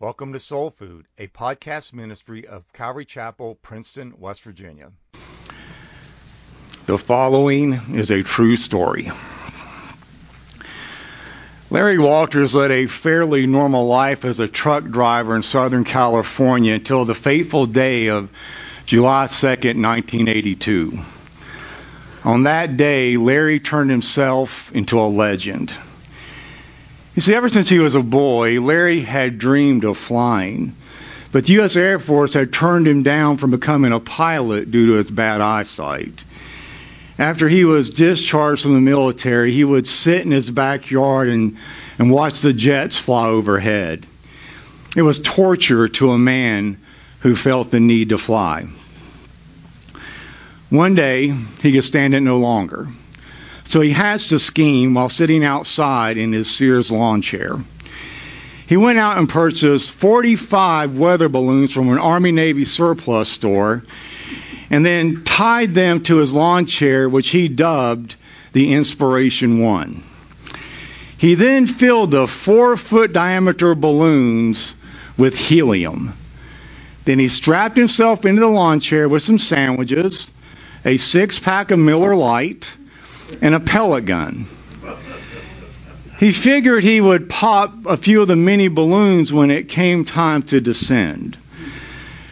Welcome to Soul Food, a podcast ministry of Calvary Chapel, Princeton, West Virginia. The following is a true story. Larry Walters led a fairly normal life as a truck driver in Southern California until the fateful day of July 2nd, 1982. On that day, Larry turned himself into a legend. You see, ever since he was a boy, Larry had dreamed of flying, but the U.S. Air Force had turned him down from becoming a pilot due to his bad eyesight. After he was discharged from the military, he would sit in his backyard and watch the jets fly overhead. It was torture to a man who felt the need to fly. One day, he could stand it no longer. So he hatched a scheme while sitting outside in his Sears lawn chair. He went out and purchased 45 weather balloons from an Army-Navy surplus store and then tied them to his lawn chair, which he dubbed the Inspiration One. He then filled the 4-foot diameter balloons with helium. Then he strapped himself into the lawn chair with some sandwiches, a 6-pack of Miller Lite, and a pellet gun. He figured he would pop a few of the mini balloons when it came time to descend.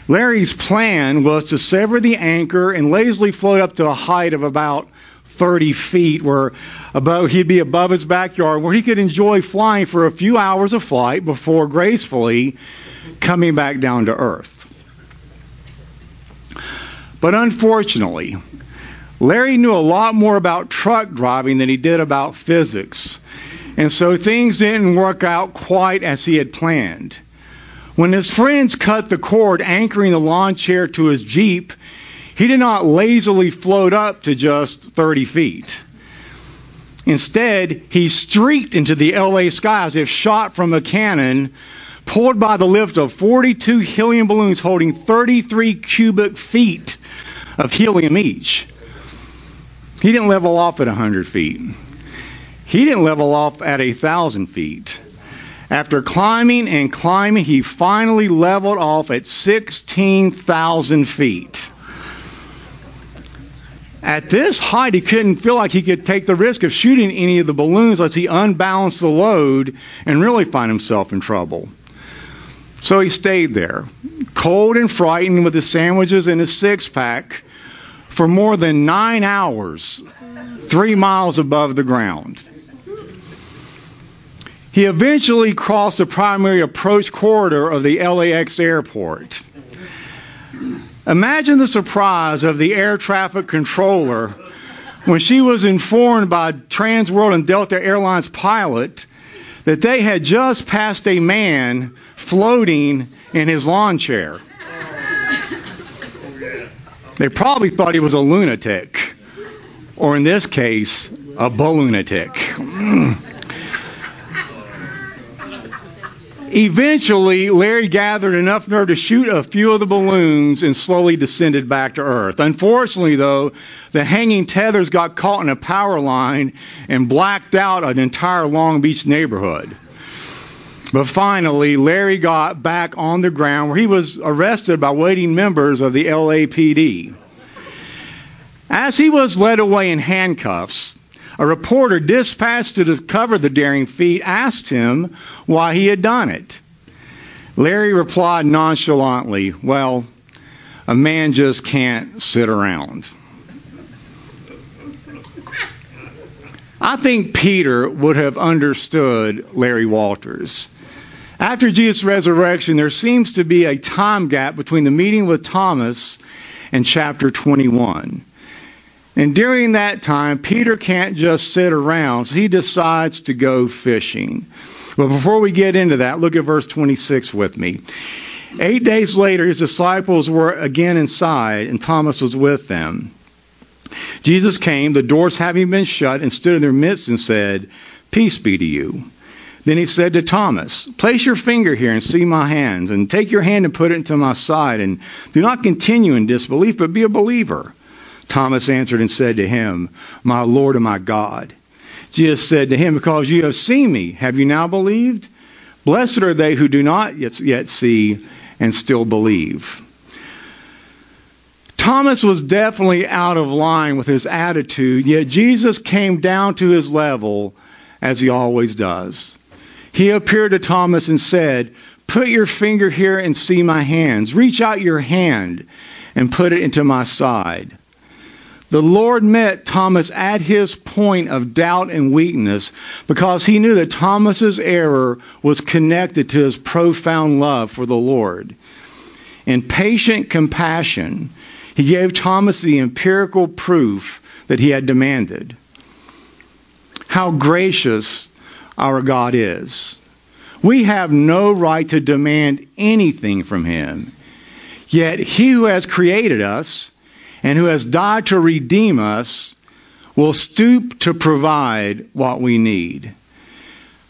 Larry's plan was to sever the anchor and lazily float up to a height of about 30 feet he'd be above his backyard where he could enjoy flying for a few hours of flight before gracefully coming back down to earth. But unfortunately, Larry knew a lot more about truck driving than he did about physics, and so things didn't work out quite as he had planned. When his friends cut the cord anchoring the lawn chair to his Jeep, he did not lazily float up to just 30 feet. Instead, he streaked into the LA sky as if shot from a cannon, pulled by the lift of 42 helium balloons holding 33 cubic feet of helium each. He didn't level off at 100 feet. He didn't level off at 1,000 feet. After climbing and climbing, he finally leveled off at 16,000 feet. At this height, he couldn't feel like he could take the risk of shooting any of the balloons unless he unbalanced the load and really find himself in trouble. So he stayed there, cold and frightened, with his sandwiches and his 6-pack, for more than 9 hours, 3 miles above the ground. He eventually crossed the primary approach corridor of the LAX airport. Imagine the surprise of the air traffic controller when she was informed by Trans World and Delta Airlines pilot that they had just passed a man floating in his lawn chair. They probably thought he was a lunatic, or in this case, a balloonatic. Eventually, Larry gathered enough nerve to shoot a few of the balloons and slowly descended back to earth. Unfortunately, though, the hanging tethers got caught in a power line and blacked out an entire Long Beach neighborhood. But finally, Larry got back on the ground where he was arrested by waiting members of the LAPD. As he was led away in handcuffs, a reporter dispatched to cover the daring feat asked him why he had done it. Larry replied nonchalantly, "Well, a man just can't sit around." I think Peter would have understood Larry Walters. After Jesus' resurrection, there seems to be a time gap between the meeting with Thomas and chapter 21. And during that time, Peter can't just sit around, so he decides to go fishing. But before we get into that, look at verse 26 with me. 8 days later, his disciples were again inside, and Thomas was with them. Jesus came, the doors having been shut, and stood in their midst and said, "Peace be to you." Then he said to Thomas, "Place your finger here and see my hands, and take your hand and put it into my side, and do not continue in disbelief, but be a believer." Thomas answered and said to him, "My Lord and my God." Jesus said to him, "Because you have seen me, have you now believed? Blessed are they who do not yet see and still believe. Thomas was definitely out of line with his attitude, yet Jesus came down to his level as he always does. He appeared to Thomas and said, "Put your finger here and see my hands. Reach out your hand and put it into my side." The Lord met Thomas at his point of doubt and weakness because he knew that Thomas's error was connected to his profound love for the Lord. In patient compassion, he gave Thomas the empirical proof that he had demanded. How gracious our God is. We have no right to demand anything from him. Yet he who has created us and who has died to redeem us will stoop to provide what we need.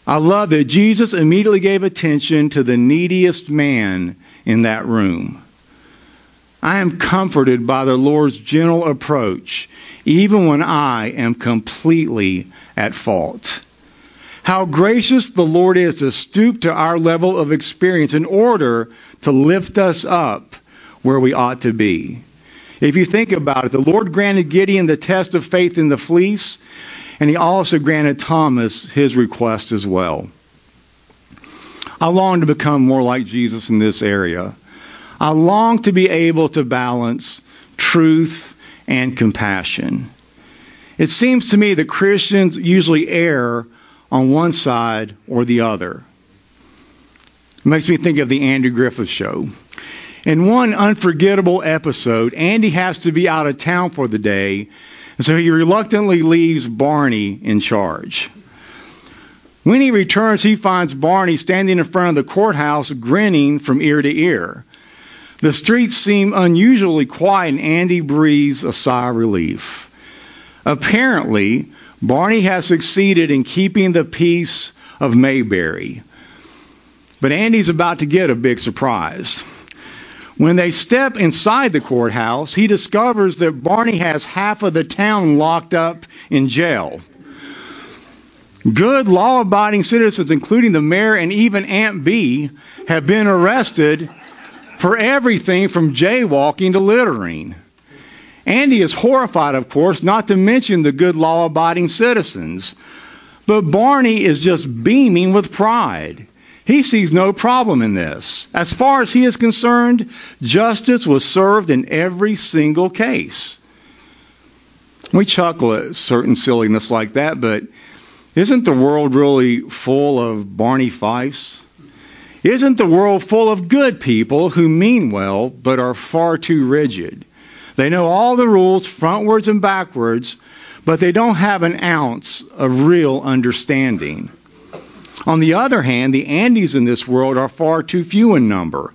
I love that Jesus immediately gave attention to the neediest man in that room. I am comforted by the Lord's gentle approach, even when I am completely at fault. How gracious the Lord is to stoop to our level of experience in order to lift us up where we ought to be. If you think about it, the Lord granted Gideon the test of faith in the fleece, and he also granted Thomas his request as well. I long to become more like Jesus in this area. I long to be able to balance truth and compassion. It seems to me that Christians usually err on one side or the other. It makes me think of the Andy Griffith Show. In one unforgettable episode, Andy has to be out of town for the day, and so he reluctantly leaves Barney in charge. When he returns, he finds Barney standing in front of the courthouse, grinning from ear to ear. The streets seem unusually quiet, and Andy breathes a sigh of relief. Apparently, Barney has succeeded in keeping the peace of Mayberry. But Andy's about to get a big surprise. When they step inside the courthouse, he discovers that Barney has half of the town locked up in jail. Good law-abiding citizens, including the mayor and even Aunt B, have been arrested for everything from jaywalking to littering. Andy is horrified, of course, not to mention the good law-abiding citizens. But Barney is just beaming with pride. He sees no problem in this. As far as he is concerned, justice was served in every single case. We chuckle at certain silliness like that, but isn't the world really full of Barney Fifes? Isn't the world full of good people who mean well but are far too rigid? They know all the rules frontwards and backwards, but they don't have an ounce of real understanding. On the other hand, the Andys in this world are far too few in number.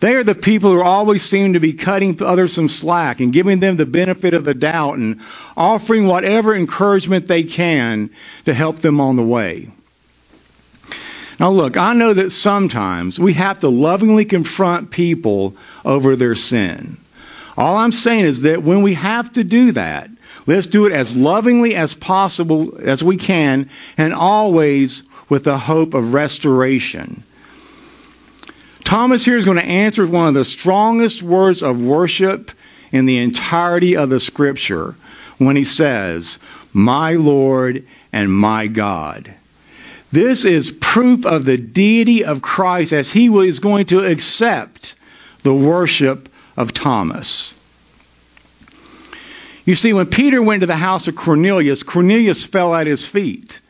They are the people who always seem to be cutting others some slack and giving them the benefit of the doubt and offering whatever encouragement they can to help them on the way. Now look, I know that sometimes we have to lovingly confront people over their sin. All I'm saying is that when we have to do that, let's do it as lovingly as possible as we can and always with the hope of restoration. Thomas here is going to answer with one of the strongest words of worship in the entirety of the Scripture when he says, "My Lord and my God." This is proof of the deity of Christ as he is going to accept the worship of Thomas. You see, when Peter went to the house of Cornelius, Cornelius fell at his feet.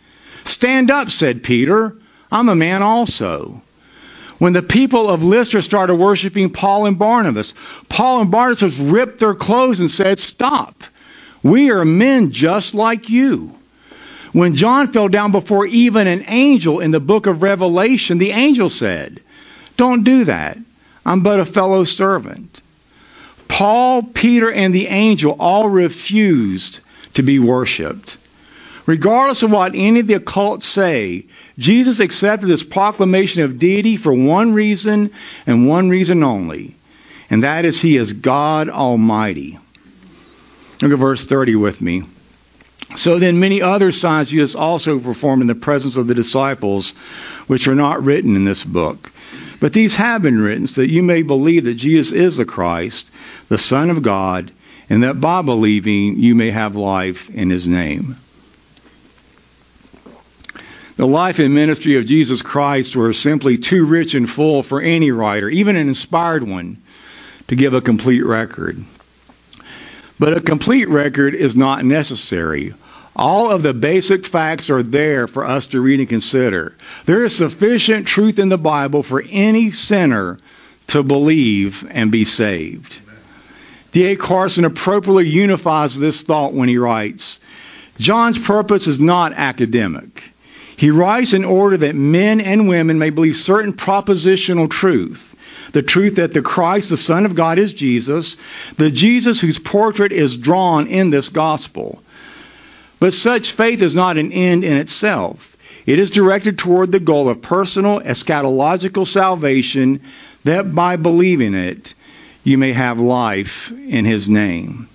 "Stand up," said Peter. "I'm a man also." When the people of Lystra started worshiping Paul and Barnabas ripped their clothes and said, "Stop. We are men just like you." When John fell down before even an angel in the book of Revelation, the angel said, "Don't do that. I'm but a fellow servant." Paul, Peter, and the angel all refused to be worshipped. Regardless of what any of the occult say, Jesus accepted this proclamation of deity for one reason and one reason only, and that is he is God Almighty. Look at verse 30 with me. So then many other signs Jesus also performed in the presence of the disciples, which are not written in this book. But these have been written so that you may believe that Jesus is the Christ, the Son of God, and that by believing you may have life in his name. The life and ministry of Jesus Christ were simply too rich and full for any writer, even an inspired one, to give a complete record. But a complete record is not necessary. All of the basic facts are there for us to read and consider. There is sufficient truth in the Bible for any sinner to believe and be saved. D.A. Carson appropriately unifies this thought when he writes, John's purpose is not academic. He writes in order that men and women may believe certain propositional truth. The truth that the Christ, the Son of God, is Jesus, the Jesus whose portrait is drawn in this gospel. But such faith is not an end in itself. It is directed toward the goal of personal eschatological salvation, that by believing it, you may have life in his name.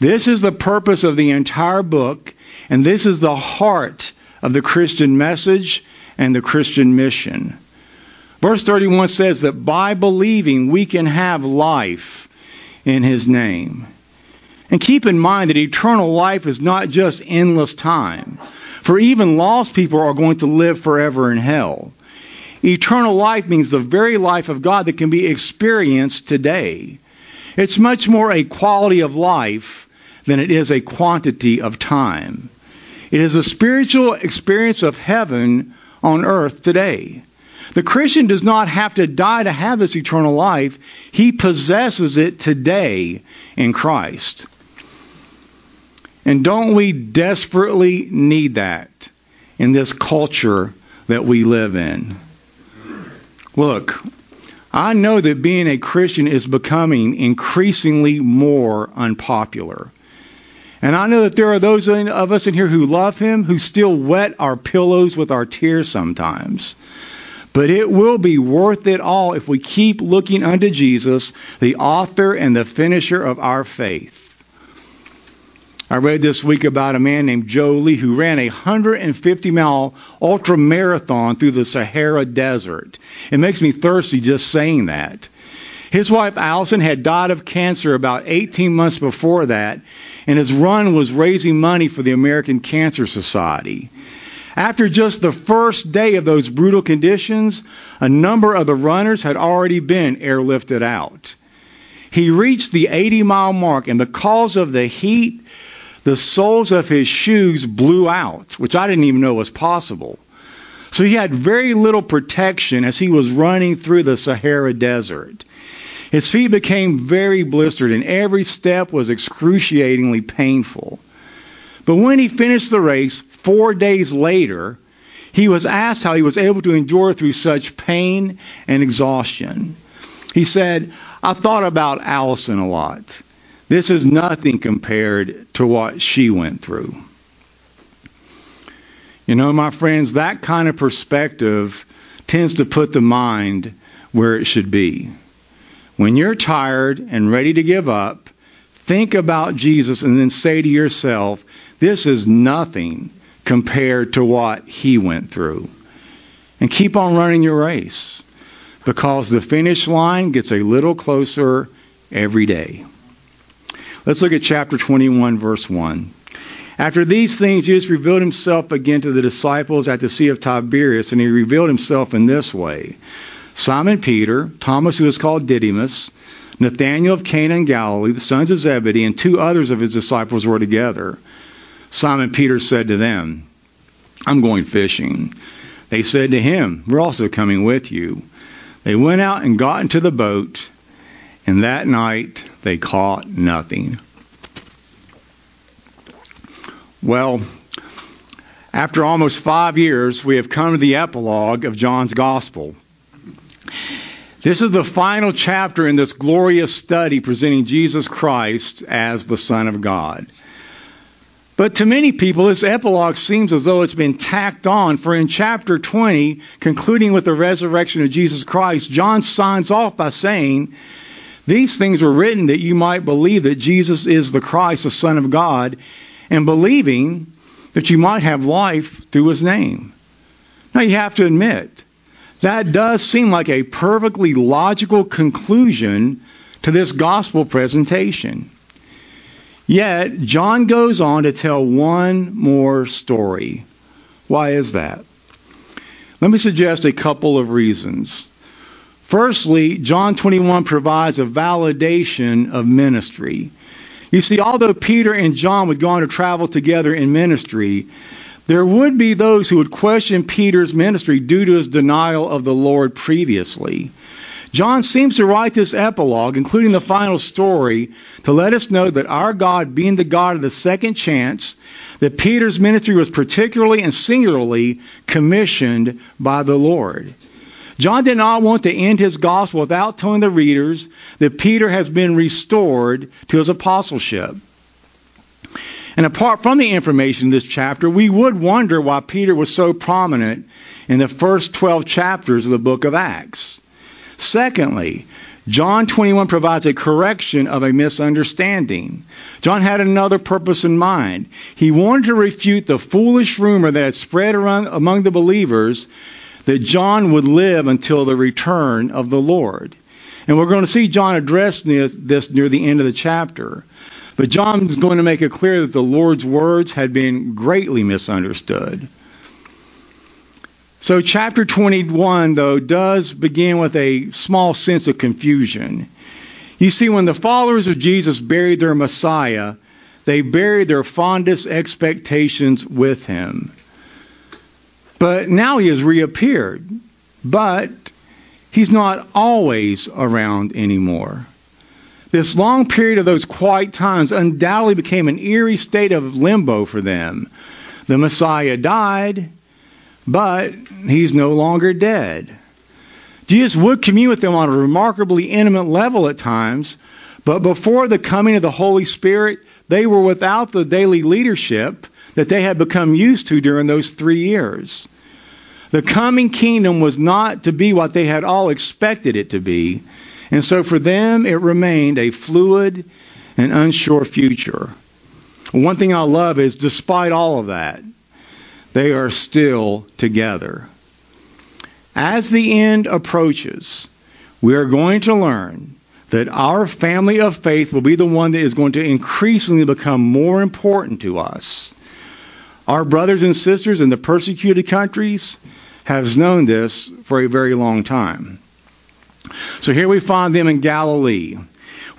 This is the purpose of the entire book, and this is the heart of the Christian message and the Christian mission. Verse 31 says that by believing we can have life in his name. And keep in mind that eternal life is not just endless time, for even lost people are going to live forever in hell. Eternal life means the very life of God that can be experienced today. It's much more a quality of life than it is a quantity of time. It is a spiritual experience of heaven on earth today. The Christian does not have to die to have this eternal life. He possesses it today in Christ. And don't we desperately need that in this culture that we live in? Look, I know that being a Christian is becoming increasingly more unpopular. And I know that there are those of us in here who love him, who still wet our pillows with our tears sometimes. But it will be worth it all if we keep looking unto Jesus, the author and the finisher of our faith. I read this week about a man named Joe Lee who ran a 150-mile ultra-marathon through the Sahara Desert. It makes me thirsty just saying that. His wife, Allison, had died of cancer about 18 months before that, and his run was raising money for the American Cancer Society. After just the first day of those brutal conditions, a number of the runners had already been airlifted out. He reached the 80-mile mark, and because of the heat, the soles of his shoes blew out, which I didn't even know was possible. So he had very little protection as he was running through the Sahara Desert. His feet became very blistered, and every step was excruciatingly painful. But when he finished the race, 4 days later, he was asked how he was able to endure through such pain and exhaustion. He said, I thought about Allison a lot. This is nothing compared to what she went through. You know, my friends, that kind of perspective tends to put the mind where it should be. When you're tired and ready to give up, think about Jesus and then say to yourself, this is nothing compared to what he went through. And keep on running your race, because the finish line gets a little closer every day. Let's look at chapter 21, verse 1. After these things, Jesus revealed himself again to the disciples at the Sea of Tiberias, and he revealed himself in this way. Simon Peter, Thomas, who is called Didymus, Nathanael of Cana in Galilee, the sons of Zebedee, and two others of his disciples were together. Simon Peter said to them, I'm going fishing. They said to him, we're also coming with you. They went out and got into the boat, and that night they caught nothing. Well, after almost 5 years, we have come to the epilogue of John's Gospel. This is the final chapter in this glorious study presenting Jesus Christ as the Son of God. But to many people, this epilogue seems as though it's been tacked on, for in chapter 20, concluding with the resurrection of Jesus Christ, John signs off by saying, these things were written that you might believe that Jesus is the Christ, the Son of God, and believing that you might have life through his name. Now you have to admit, that does seem like a perfectly logical conclusion to this gospel presentation. Yet, John goes on to tell one more story. Why is that? Let me suggest a couple of reasons. Firstly, John 21 provides a validation of ministry. You see, although Peter and John would go on to travel together in ministry, there would be those who would question Peter's ministry due to his denial of the Lord previously. John seems to write this epilogue, including the final story, to let us know that our God, being the God of the second chance, that Peter's ministry was particularly and singularly commissioned by the Lord. John did not want to end his gospel without telling the readers that Peter has been restored to his apostleship. And apart from the information in this chapter, we would wonder why Peter was so prominent in the first 12 chapters of the book of Acts. Secondly, John 21 provides a correction of a misunderstanding. John had another purpose in mind. He wanted to refute the foolish rumor that had spread around among the believers that John would live until the return of the Lord. And we're going to see John address this near the end of the chapter. But John is going to make it clear that the Lord's words had been greatly misunderstood. So chapter 21, though, does begin with a small sense of confusion. You see, when the followers of Jesus buried their Messiah, they buried their fondest expectations with him. But now he has reappeared. But he's not always around anymore. This long period of those quiet times undoubtedly became an eerie state of limbo for them. The Messiah died, but he's no longer dead. Jesus would commune with them on a remarkably intimate level at times, but before the coming of the Holy Spirit, they were without the daily leadership that they had become used to during those 3 years. The coming kingdom was not to be what they had all expected it to be, and so for them, it remained a fluid and unsure future. One thing I love is, despite all of that, they are still together. As the end approaches, we are going to learn that our family of faith will be the one that is going to increasingly become more important to us. Our brothers and sisters in the persecuted countries have known this for a very long time. So here we find them in Galilee,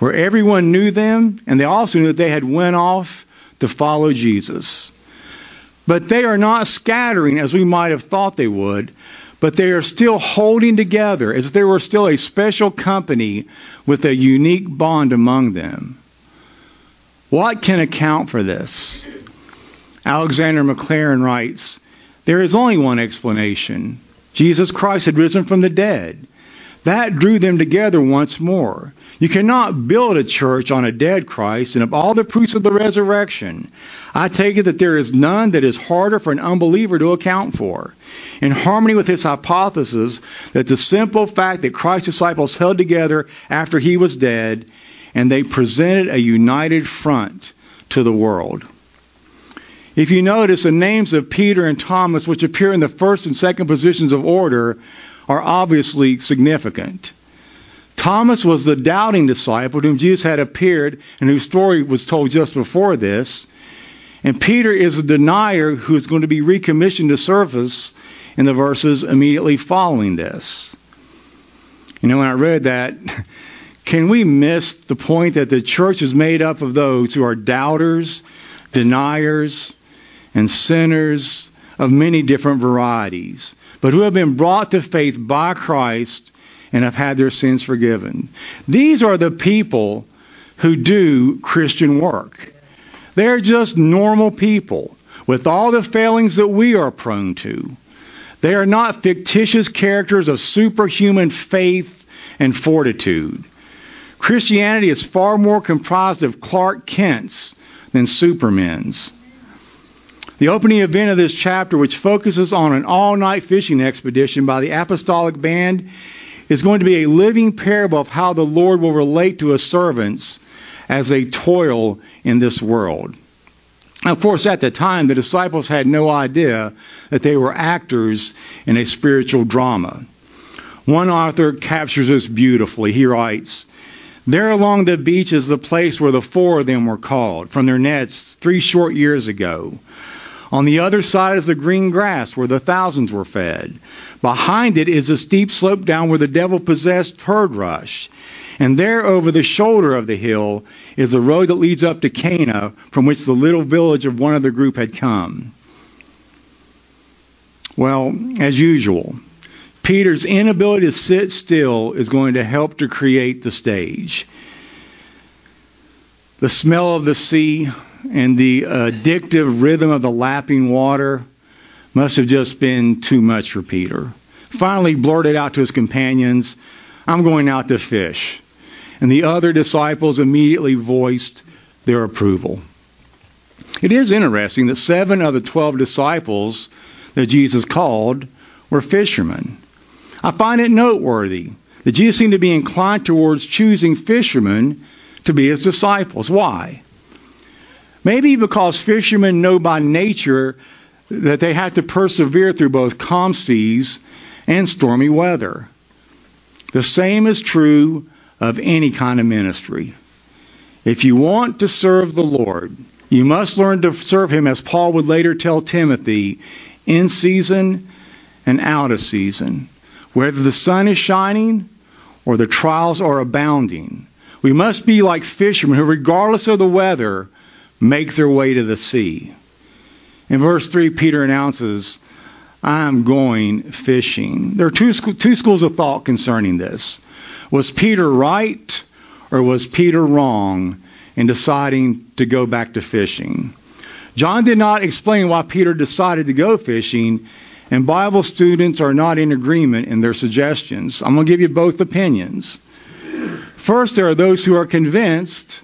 where everyone knew them, and they also knew that they had went off to follow Jesus. But they are not scattering as we might have thought they would, but they are still holding together as if they were still a special company with a unique bond among them. What can account for this? Alexander McLaren writes, "There is only one explanation. Jesus Christ had risen from the dead. That drew them together once more. You cannot build a church on a dead Christ, and of all the proofs of the resurrection, I take it that there is none that is harder for an unbeliever to account for. In harmony with his hypothesis that the simple fact that Christ's disciples held together after he was dead, and they presented a united front to the world." If you notice, the names of Peter and Thomas, which appear in the first and second positions of order, are obviously significant. Thomas was the doubting disciple to whom Jesus had appeared and whose story was told just before this. And Peter is the denier who is going to be recommissioned to service in the verses immediately following this. You know, when I read that, can we miss the point that the church is made up of those who are doubters, deniers, and sinners of many different varieties, but who have been brought to faith by Christ and have had their sins forgiven. These are the people who do Christian work. They're just normal people with all the failings that we are prone to. They are not fictitious characters of superhuman faith and fortitude. Christianity is far more comprised of Clark Kents than Supermen's. The opening event of this chapter, which focuses on an all-night fishing expedition by the apostolic band, is going to be a living parable of how the Lord will relate to his servants as they toil in this world. Of course, at the time, the disciples had no idea that they were actors in a spiritual drama. One author captures this beautifully. He writes, "There along the beach is the place where the four of them were called from their nets 3 short years ago. On the other side is the green grass where the thousands were fed. Behind it is a steep slope down where the devil-possessed herd rush. And there over the shoulder of the hill is the road that leads up to Cana, from which the little village of one of the group had come." Well, as usual, Peter's inability to sit still is going to help to create the stage. The smell of the sea and the addictive rhythm of the lapping water must have just been too much for Peter. Finally, blurted out to his companions, "I'm going out to fish." And the other disciples immediately voiced their approval. It is interesting that 7 of the 12 disciples that Jesus called were fishermen. I find it noteworthy that Jesus seemed to be inclined towards choosing fishermen to be his disciples. Why? Maybe because fishermen know by nature that they have to persevere through both calm seas and stormy weather. The same is true of any kind of ministry. If you want to serve the Lord, you must learn to serve Him, as Paul would later tell Timothy, in season and out of season. Whether the sun is shining or the trials are abounding, we must be like fishermen who, regardless of the weather, make their way to the sea. In verse 3, Peter announces, "I'm going fishing." There are two schools of thought concerning this. Was Peter right or was Peter wrong in deciding to go back to fishing? John did not explain why Peter decided to go fishing, and Bible students are not in agreement in their suggestions. I'm going to give you both opinions. First, there are those who are convinced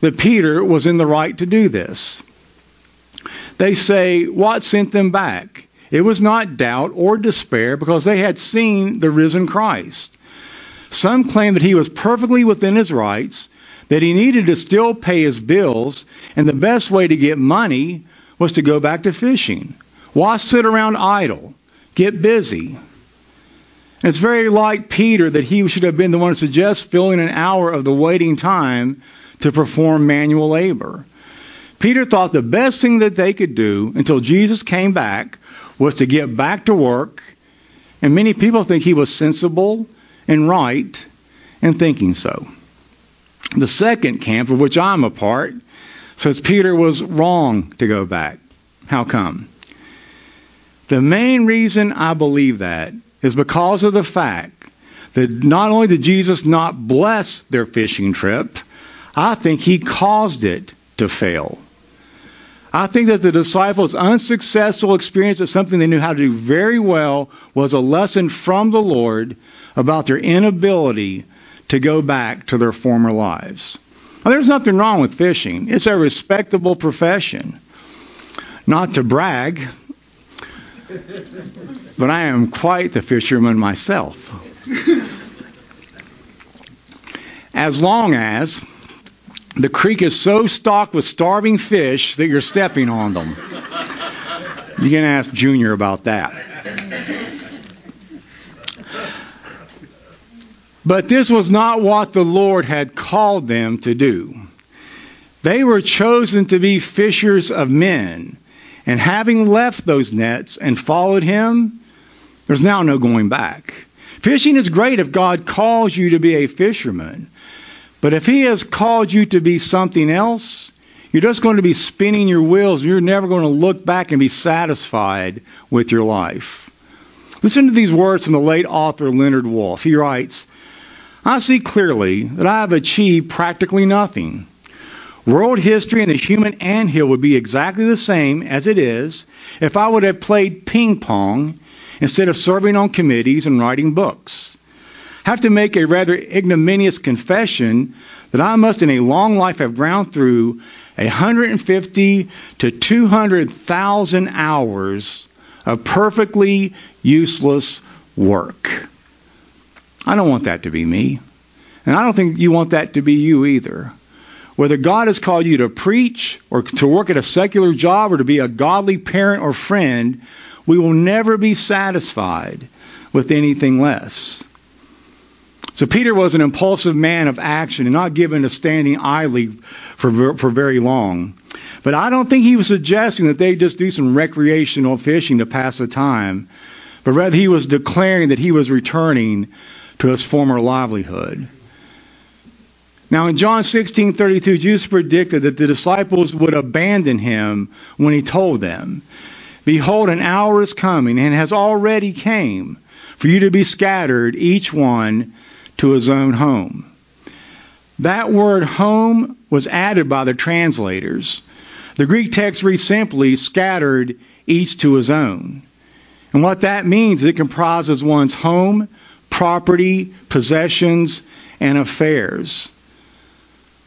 that Peter was in the right to do this. They say, what sent them back? It was not doubt or despair, because they had seen the risen Christ. Some claim that he was perfectly within his rights, that he needed to still pay his bills, and the best way to get money was to go back to fishing. Why sit around idle? Get busy. And it's very like Peter that he should have been the one to suggest filling an hour of the waiting time to perform manual labor. Peter thought the best thing that they could do until Jesus came back was to get back to work, and many people think he was sensible and right in thinking so. The second camp, of which I'm a part, says Peter was wrong to go back. How come? The main reason I believe that is because of the fact that not only did Jesus not bless their fishing trip, I think he caused it to fail. I think that the disciples' unsuccessful experience of something they knew how to do very well was a lesson from the Lord about their inability to go back to their former lives. Now, there's nothing wrong with fishing. It's a respectable profession. Not to brag, but I am quite the fisherman myself. As long as the creek is so stocked with starving fish that you're stepping on them. You can ask Junior about that. But this was not what the Lord had called them to do. They were chosen to be fishers of men, and having left those nets and followed him, there's now no going back. Fishing is great if God calls you to be a fisherman. But if he has called you to be something else, you're just going to be spinning your wheels. You're never going to look back and be satisfied with your life. Listen to these words from the late author Leonard Wolfe. He writes, "I see clearly that I have achieved practically nothing. World history and the human anthill would be exactly the same as it is if I would have played ping pong instead of serving on committees and writing books. Have to make a rather ignominious confession that I must in a long life have ground through 150 to 200,000 hours of perfectly useless work." I don't want that to be me. And I don't think you want that to be you either. Whether God has called you to preach or to work at a secular job or to be a godly parent or friend, we will never be satisfied with anything less. So Peter was an impulsive man of action and not given to standing idly for very long. But I don't think he was suggesting that they just do some recreational fishing to pass the time, but rather he was declaring that he was returning to his former livelihood. Now in John 16:32, Jesus predicted that the disciples would abandon him when he told them, "Behold, an hour is coming, and has already came, for you to be scattered, each one to his own home." That word home was added by the translators. The Greek text reads simply, "scattered, each to his own." And what that means is it comprises one's home, property, possessions, and affairs.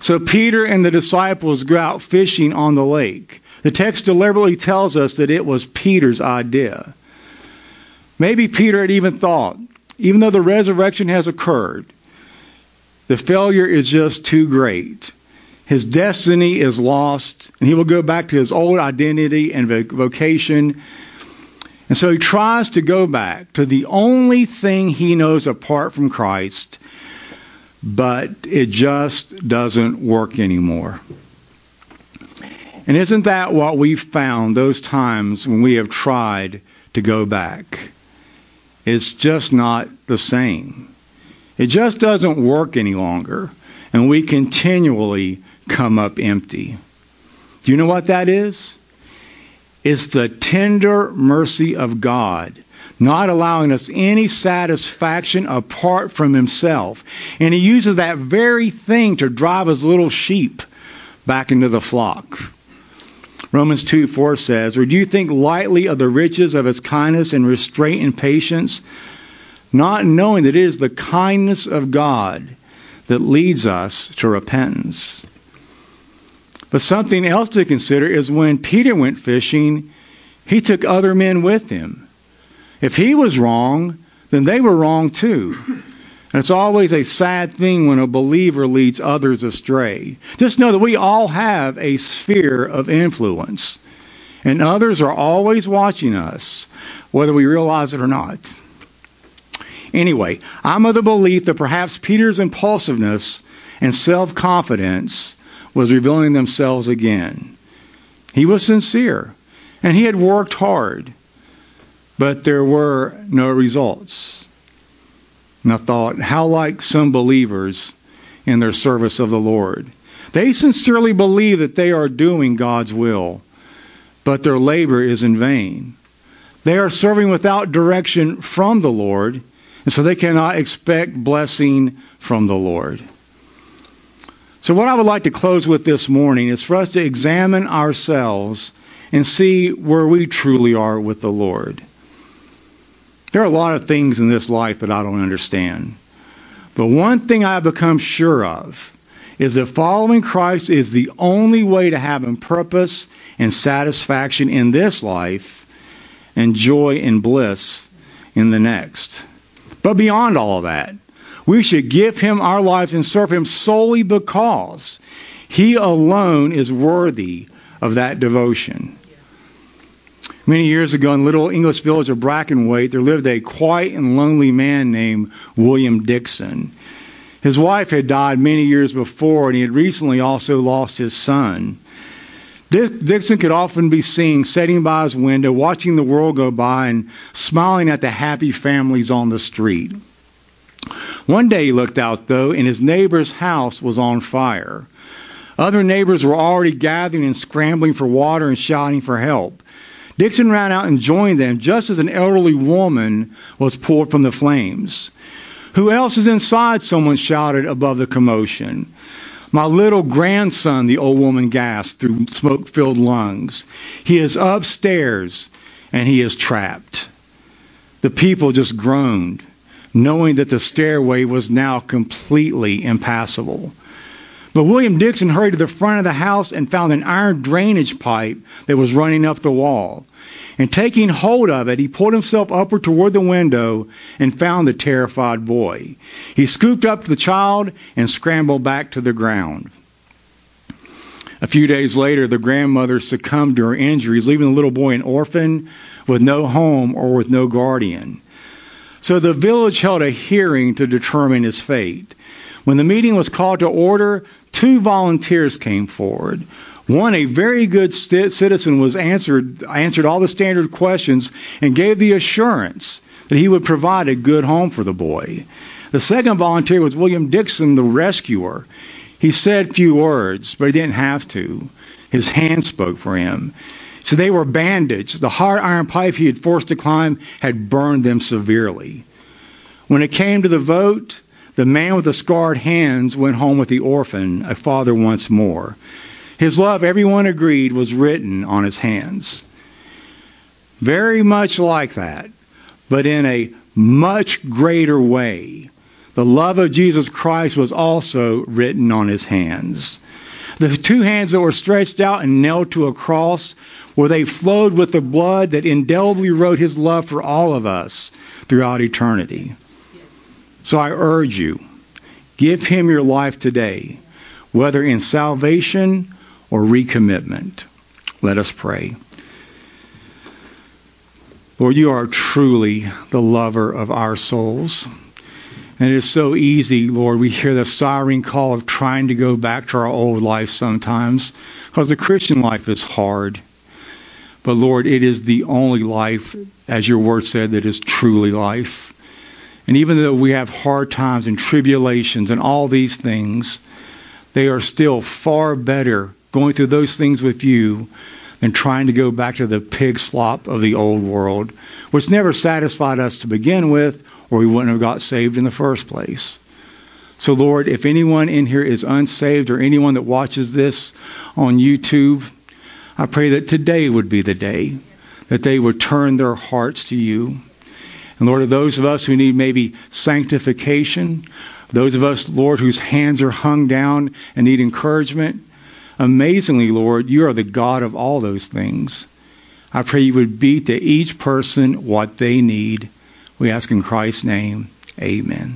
So Peter and the disciples go out fishing on the lake. The text deliberately tells us that it was Peter's idea. Maybe Peter had even thought, even though the resurrection has occurred, the failure is just too great. His destiny is lost, and he will go back to his old identity and vocation. And so he tries to go back to the only thing he knows apart from Christ, but it just doesn't work anymore. And isn't that what we've found those times when we have tried to go back? It's just not the same. It just doesn't work any longer. And we continually come up empty. Do you know what that is? It's the tender mercy of God, not allowing us any satisfaction apart from himself. And he uses that very thing to drive his little sheep back into the flock. Romans 2:4 says, "Or do you think lightly of the riches of his kindness and restraint and patience, not knowing that it is the kindness of God that leads us to repentance?" But something else to consider is when Peter went fishing, he took other men with him. If he was wrong, then they were wrong too. And it's always a sad thing when a believer leads others astray. Just know that we all have a sphere of influence, and others are always watching us, whether we realize it or not. Anyway, I'm of the belief that perhaps Peter's impulsiveness and self-confidence was revealing themselves again. He was sincere, and he had worked hard, but there were no results. And I thought, how like some believers in their service of the Lord. They sincerely believe that they are doing God's will, but their labor is in vain. They are serving without direction from the Lord, and so they cannot expect blessing from the Lord. So what I would like to close with this morning is for us to examine ourselves and see where we truly are with the Lord. There are a lot of things in this life that I don't understand. But one thing I have become sure of is that following Christ is the only way to having purpose and satisfaction in this life and joy and bliss in the next. But beyond all of that, we should give him our lives and serve him solely because he alone is worthy of that devotion. Many years ago in little English village of Brackenwaite, there lived a quiet and lonely man named William Dixon. His wife had died many years before, and he had recently also lost his son. Dixon could often be seen sitting by his window, watching the world go by and smiling at the happy families on the street. One day he looked out, though, and his neighbor's house was on fire. Other neighbors were already gathering and scrambling for water and shouting for help. Dixon ran out and joined them just as an elderly woman was pulled from the flames. "Who else is inside?" someone shouted above the commotion. "My little grandson," the old woman gasped through smoke-filled lungs. "He is upstairs, and he is trapped." The people just groaned, knowing that the stairway was now completely impassable. But William Dixon hurried to the front of the house and found an iron drainage pipe that was running up the wall. And taking hold of it, he pulled himself upward toward the window and found the terrified boy. He scooped up the child and scrambled back to the ground. A few days later, the grandmother succumbed to her injuries, leaving the little boy an orphan with no home or with no guardian. So the village held a hearing to determine his fate. When the meeting was called to order, two volunteers came forward. One, a very good citizen, was answered all the standard questions and gave the assurance that he would provide a good home for the boy. The second volunteer was William Dixon, the rescuer. He said few words, but he didn't have to. His hand spoke for him. So they were bandaged. The hard iron pipe he had forced to climb had burned them severely. When it came to the vote, the man with the scarred hands went home with the orphan, a father once more. His love, everyone agreed, was written on his hands. Very much like that, but in a much greater way, the love of Jesus Christ was also written on his hands. The two hands that were stretched out and nailed to a cross, where they flowed with the blood that indelibly wrote his love for all of us throughout eternity. So I urge you, give him your life today, whether in salvation or recommitment. Let us pray. Lord, you are truly the lover of our souls. And it is so easy, Lord, we hear the siren call of trying to go back to our old life sometimes, because the Christian life is hard. But Lord, it is the only life, as your word said, that is truly life. And even though we have hard times and tribulations and all these things, they are still far better going through those things with you than trying to go back to the pig slop of the old world, which never satisfied us to begin with, or we wouldn't have got saved in the first place. So, Lord, if anyone in here is unsaved or anyone that watches this on YouTube, I pray that today would be the day that they would turn their hearts to you. And, Lord, of those of us who need maybe sanctification, those of us, Lord, whose hands are hung down and need encouragement, amazingly, Lord, you are the God of all those things. I pray you would be to each person what they need. We ask in Christ's name, amen.